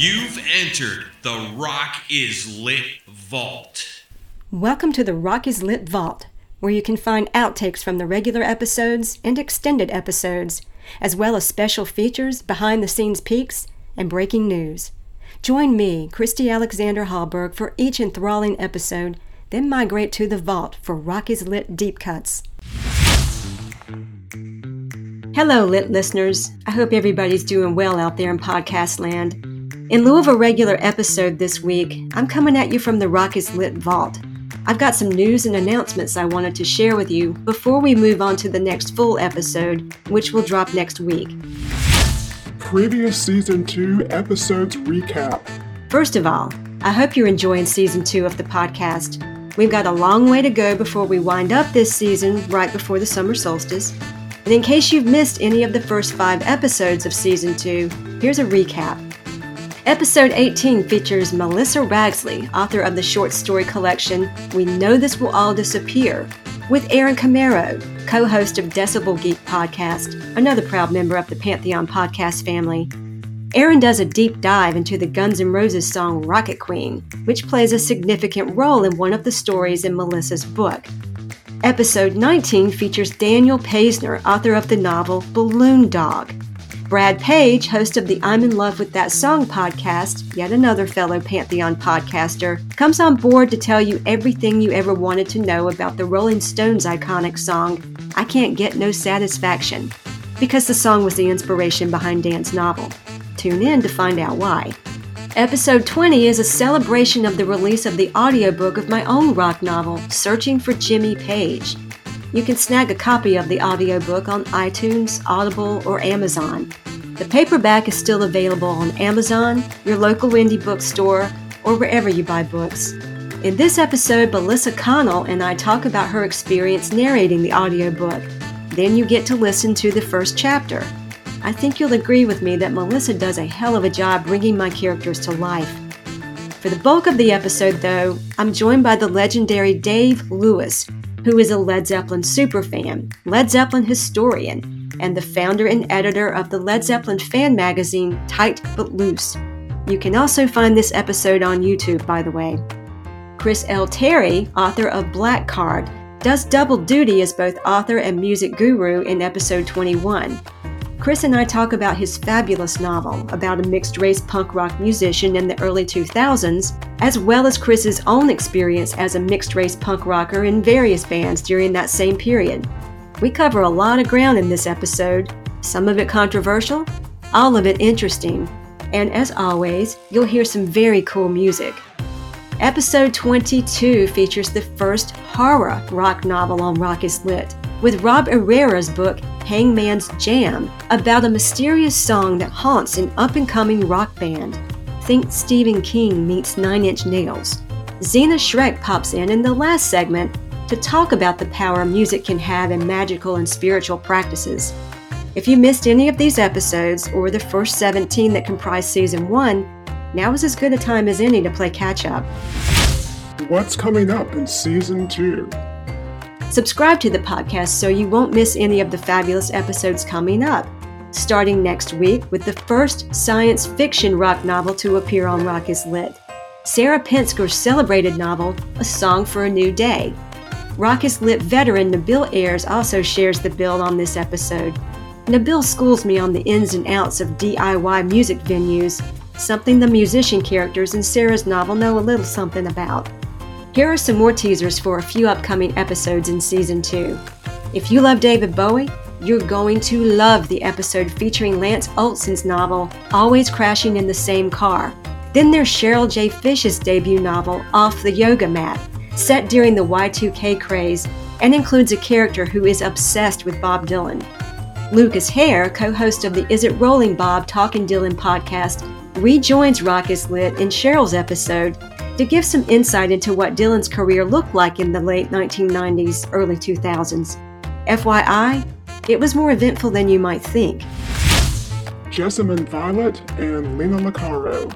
You've entered the Rock is Lit Vault. Welcome to the Rock is Lit Vault, where you can find outtakes from the regular episodes and extended episodes, as well as special features, behind-the-scenes peeks, and breaking news. Join me, Christy Alexander Hallberg, for each enthralling episode, then migrate to the vault for Rock is Lit Deep Cuts. Hello, Lit listeners. I hope everybody's doing well out there in podcast land. In lieu of a regular episode this week, I'm coming at you from the Rock is Lit Vault. I've got some news and announcements I wanted to share with you before we move on to the next full episode, which will drop next week. Previous Season 2 episodes recap. First of all, I hope you're enjoying Season 2 of the podcast. We've got a long way to go before we wind up this season right before the summer solstice. And in case you've missed any of the first 5 episodes of Season 2, here's a recap. Episode 18 features Melissa Ragsley, author of the short story collection We Know This Will All Disappear, with Aaron Camaro, co-host of Decibel Geek Podcast, another proud member of the Pantheon Podcast family. Aaron does a deep dive into the Guns N' Roses song Rocket Queen, which plays a significant role in one of the stories in Melissa's book. Episode 19 features Daniel Paisner, author of the novel Balloon Dog. Brad Page, host of the I'm In Love With That Song podcast, yet another fellow Pantheon podcaster, comes on board to tell you everything you ever wanted to know about the Rolling Stones' iconic song, I Can't Get No Satisfaction, because the song was the inspiration behind Dan's novel. Tune in to find out why. Episode 20 is a celebration of the release of the audiobook of my own rock novel, Searching for Jimmy Page. You can snag a copy of the audiobook on iTunes, Audible, or Amazon. The paperback is still available on Amazon, your local indie bookstore, or wherever you buy books. In this episode, Melissa Connell and I talk about her experience narrating the audiobook. Then you get to listen to the first chapter. I think you'll agree with me that Melissa does a hell of a job bringing my characters to life. For the bulk of the episode, though, I'm joined by the legendary Dave Lewis, who is a Led Zeppelin superfan, Led Zeppelin historian, and the founder and editor of the Led Zeppelin fan magazine, Tight But Loose. You can also find this episode on YouTube, by the way. Chris L. Terry, author of Black Card, does double duty as both author and music guru in episode 21. Chris and I talk about his fabulous novel about a mixed-race punk rock musician in the early 2000s, as well as Chris's own experience as a mixed-race punk rocker in various bands during that same period. We cover a lot of ground in this episode, some of it controversial, all of it interesting, and as always, you'll hear some very cool music. Episode 22 features the first horror rock novel on Rock is Lit, with Rob Herrera's book, Hangman's Jam, about a mysterious song that haunts an up-and-coming rock band. Think Stephen King meets 9 Inch Nails. Xena Shrek pops in the last segment to talk about the power music can have in magical and spiritual practices. If you missed any of these episodes, or the first 17 that comprise Season 1, now is as good a time as any to play catch-up. What's coming up in Season 2? Subscribe to the podcast so you won't miss any of the fabulous episodes coming up. starting next week with the first science fiction rock novel to appear on Rock is Lit, Sarah Pinsker's celebrated novel, A Song for a New Day. Rock is Lit veteran Nabil Ayers also shares the bill on this episode. Nabil schools me on the ins and outs of DIY music venues, something the musician characters in Sarah's novel know a little something about. Here are some more teasers for a few upcoming episodes in Season 2. If you love David Bowie, you're going to love the episode featuring Lance Olson's novel, Always Crashing in the Same Car. Then there's Cheryl J. Fish's debut novel, Off the Yoga Mat, set during the Y2K craze and includes a character who is obsessed with Bob Dylan. Lucas Hare, co-host of the Is It Rolling Bob Talkin' Dylan podcast, rejoins Rock is Lit in Cheryl's episode to give some insight into what Dylan's career looked like in the late 1990s, early 2000s. FYI, it was more eventful than you might think. Jessamyn Violet and Lena Licaro.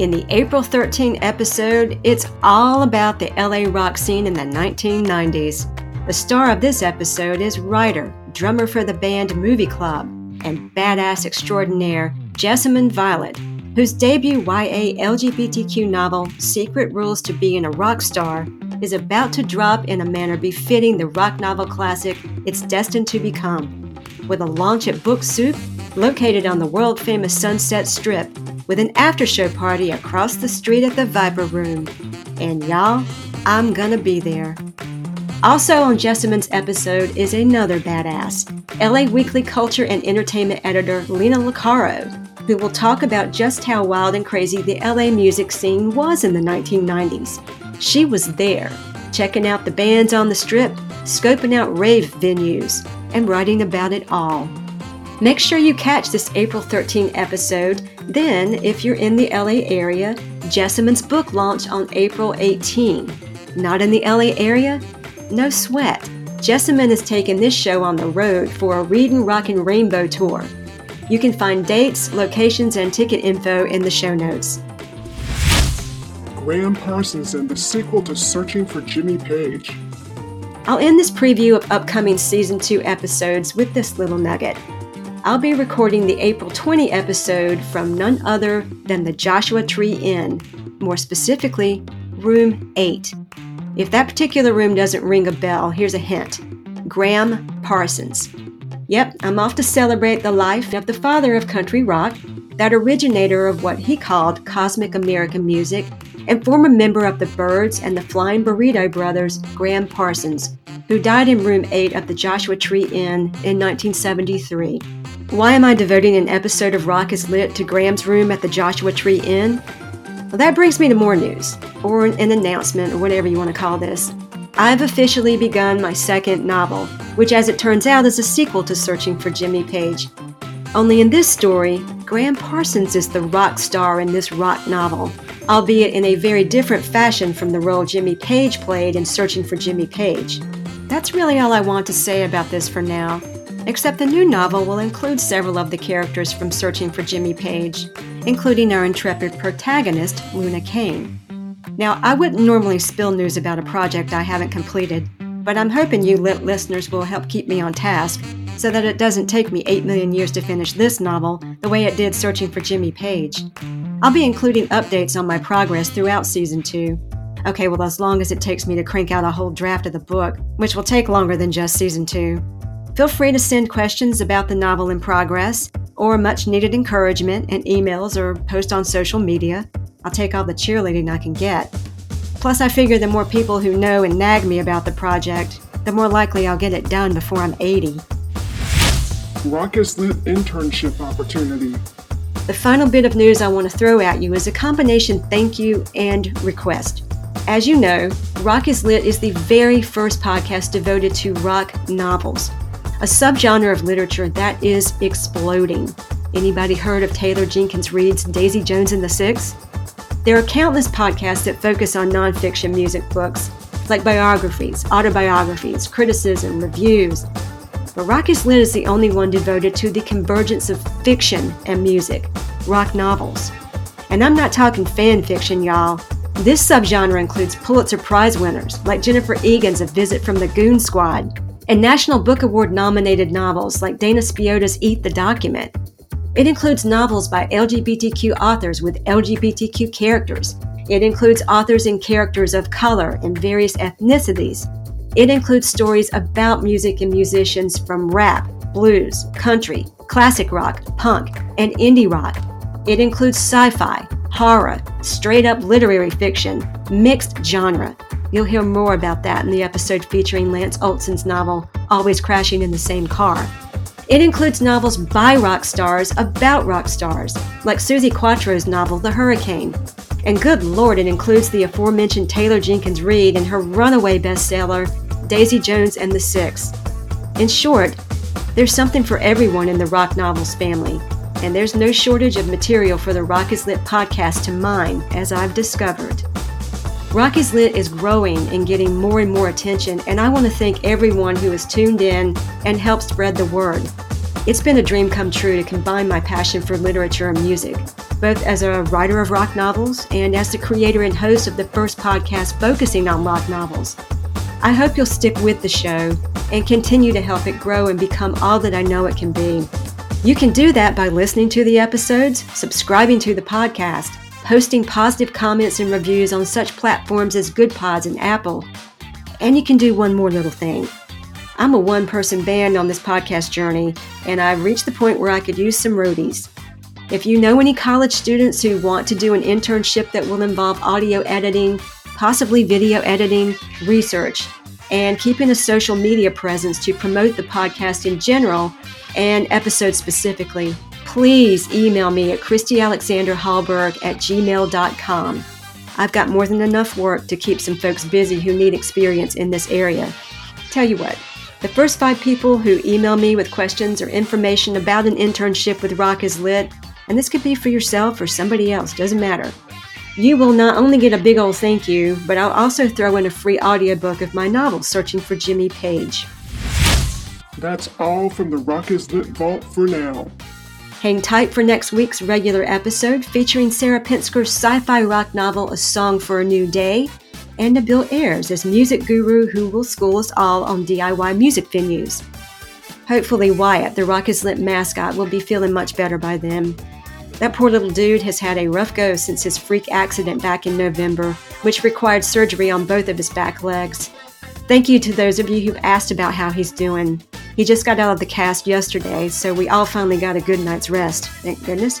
In the April 13 episode, it's all about the LA rock scene in the 1990s. The star of this episode is writer, drummer for the band Movie Club, and badass extraordinaire Jessamyn Violet, whose debut YA LGBTQ novel, Secret Rules to Being a Rock Star, is about to drop in a manner befitting the rock novel classic it's destined to become. With a launch at Book Soup, located on the world-famous Sunset Strip, with an after-show party across the street at the Viper Room. And y'all, I'm gonna be there. Also on Jessamyn's episode is another badass, LA Weekly culture and entertainment editor Lena Licaro, who will talk about just how wild and crazy the LA music scene was in the 1990s. She was there, checking out the bands on the strip, scoping out rave venues, and writing about it all. Make sure you catch this April 13 episode. Then, if you're in the LA area, Jessamyn's book launch on April 18. Not in the LA area? No sweat. Jessamyn is taking this show on the road for a Readin' Rockin' Rainbow tour. You can find dates, locations, and ticket info in the show notes. Gram Parsons and the sequel to Searching for Jimmy Page. I'll end this preview of upcoming Season 2 episodes with this little nugget. I'll be recording the April 20 episode from none other than the Joshua Tree Inn, more specifically, Room 8. If that particular room doesn't ring a bell, here's a hint. Gram Parsons. Yep, I'm off to celebrate the life of the father of country rock, that originator of what he called cosmic American music, and former member of the Byrds and the Flying Burrito Brothers, Gram Parsons, who died in Room 8 of the Joshua Tree Inn in 1973. Why am I devoting an episode of Rock is Lit to Gram's room at the Joshua Tree Inn? Well, that brings me to more news, or an announcement, or whatever you want to call this. I've officially begun my second novel, which as it turns out is a sequel to Searching for Jimmy Page. Only in this story, Gram Parsons is the rock star in this rock novel, albeit in a very different fashion from the role Jimmy Page played in Searching for Jimmy Page. That's really all I want to say about this for now, except the new novel will include several of the characters from Searching for Jimmy Page, including our intrepid protagonist, Luna Kane. Now, I wouldn't normally spill news about a project I haven't completed, but I'm hoping you Lit listeners will help keep me on task so that it doesn't take me 8 million years to finish this novel the way it did Searching for Jimmy Page. I'll be including updates on my progress throughout Season 2. Okay, well, as long as it takes me to crank out a whole draft of the book, which will take longer than just Season 2. Feel free to send questions about the novel in progress, or much-needed encouragement in emails or post on social media. I'll take all the cheerleading I can get. Plus, I figure the more people who know and nag me about the project, the more likely I'll get it done before I'm 80. Rock is Lit internship opportunity. The final bit of news I want to throw at you is a combination thank you and request. As you know, Rock is Lit is the very first podcast devoted to rock novels, a subgenre of literature that is exploding. Anybody heard of Taylor Jenkins Reid's Daisy Jones and the Six? There are countless podcasts that focus on nonfiction music books, like biographies, autobiographies, criticism, reviews. But Rock is Lit is the only one devoted to the convergence of fiction and music, rock novels. And I'm not talking fan fiction, y'all. This subgenre includes Pulitzer Prize winners, like Jennifer Egan's A Visit from the Goon Squad, and National Book Award-nominated novels like Dana Spiota's Eat the Document. It includes novels by LGBTQ authors with LGBTQ characters. It includes authors and characters of color and various ethnicities. It includes stories about music and musicians from rap, blues, country, classic rock, punk, and indie rock. It includes sci-fi, horror, straight-up literary fiction, mixed genre. You'll hear more about that in the episode featuring Lance Olson's novel, Always Crashing in the Same Car. It includes novels by rock stars about rock stars, like Suzi Quattro's novel, The Hurricane. And good Lord, it includes the aforementioned Taylor Jenkins Reid and her runaway bestseller, Daisy Jones and the Six. In short, there's something for everyone in the rock novels family, and there's no shortage of material for the Rock is Lit podcast to mine, as I've discovered. Rock is Lit is growing and getting more and more attention, and I want to thank everyone who has tuned in and helped spread the word. It's been a dream come true to combine my passion for literature and music, both as a writer of rock novels and as the creator and host of the first podcast focusing on rock novels. I hope you'll stick with the show and continue to help it grow and become all that I know it can be. You can do that by listening to the episodes, subscribing to the podcast, posting positive comments and reviews on such platforms as Good Pods and Apple. And you can do one more little thing. I'm a one-person band on this podcast journey, and I've reached the point where I could use some roadies. If you know any college students who want to do an internship that will involve audio editing, possibly video editing, research, and keeping a social media presence to promote the podcast in general and episodes specifically, please email me at christyalexanderhallberg@gmail.com. I've got more than enough work to keep some folks busy who need experience in this area. Tell you what, the first 5 people who email me with questions or information about an internship with Rock is Lit, and this could be for yourself or somebody else, doesn't matter, you will not only get a big old thank you, but I'll also throw in a free audiobook of my novel, Searching for Jimmy Page. That's all from the Rock is Lit Vault for now. Hang tight for next week's regular episode featuring Sarah Pinsker's sci-fi rock novel, A Song for a New Day, and Nabil Ayers as music guru who will school us all on DIY music venues. Hopefully Wyatt, the Rock is Lit mascot, will be feeling much better by then. That poor little dude has had a rough go since his freak accident back in November, which required surgery on both of his back legs. Thank you to those of you who've asked about how he's doing. He just got out of the cast yesterday, so we all finally got a good night's rest, thank goodness.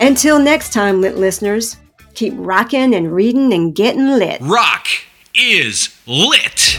Until next time, Lit listeners, keep rocking and reading and getting lit. Rock is Lit.